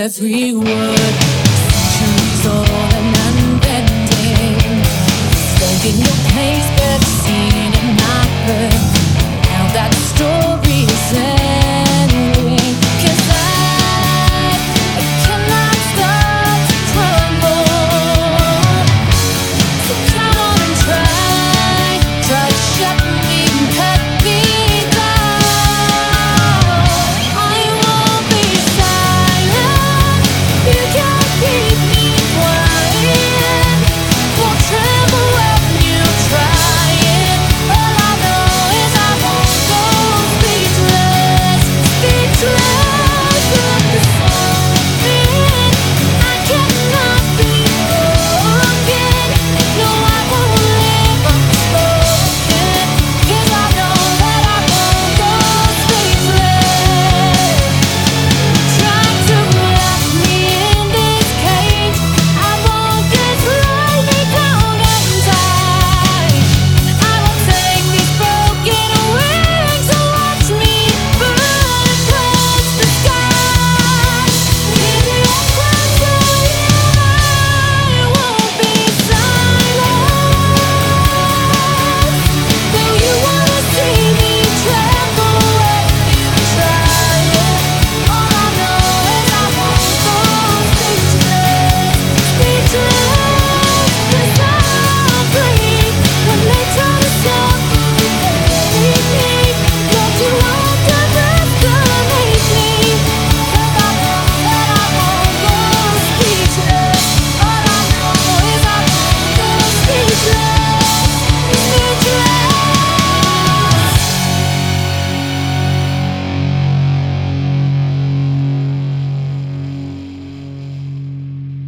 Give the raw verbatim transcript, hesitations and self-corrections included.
Every word, every word.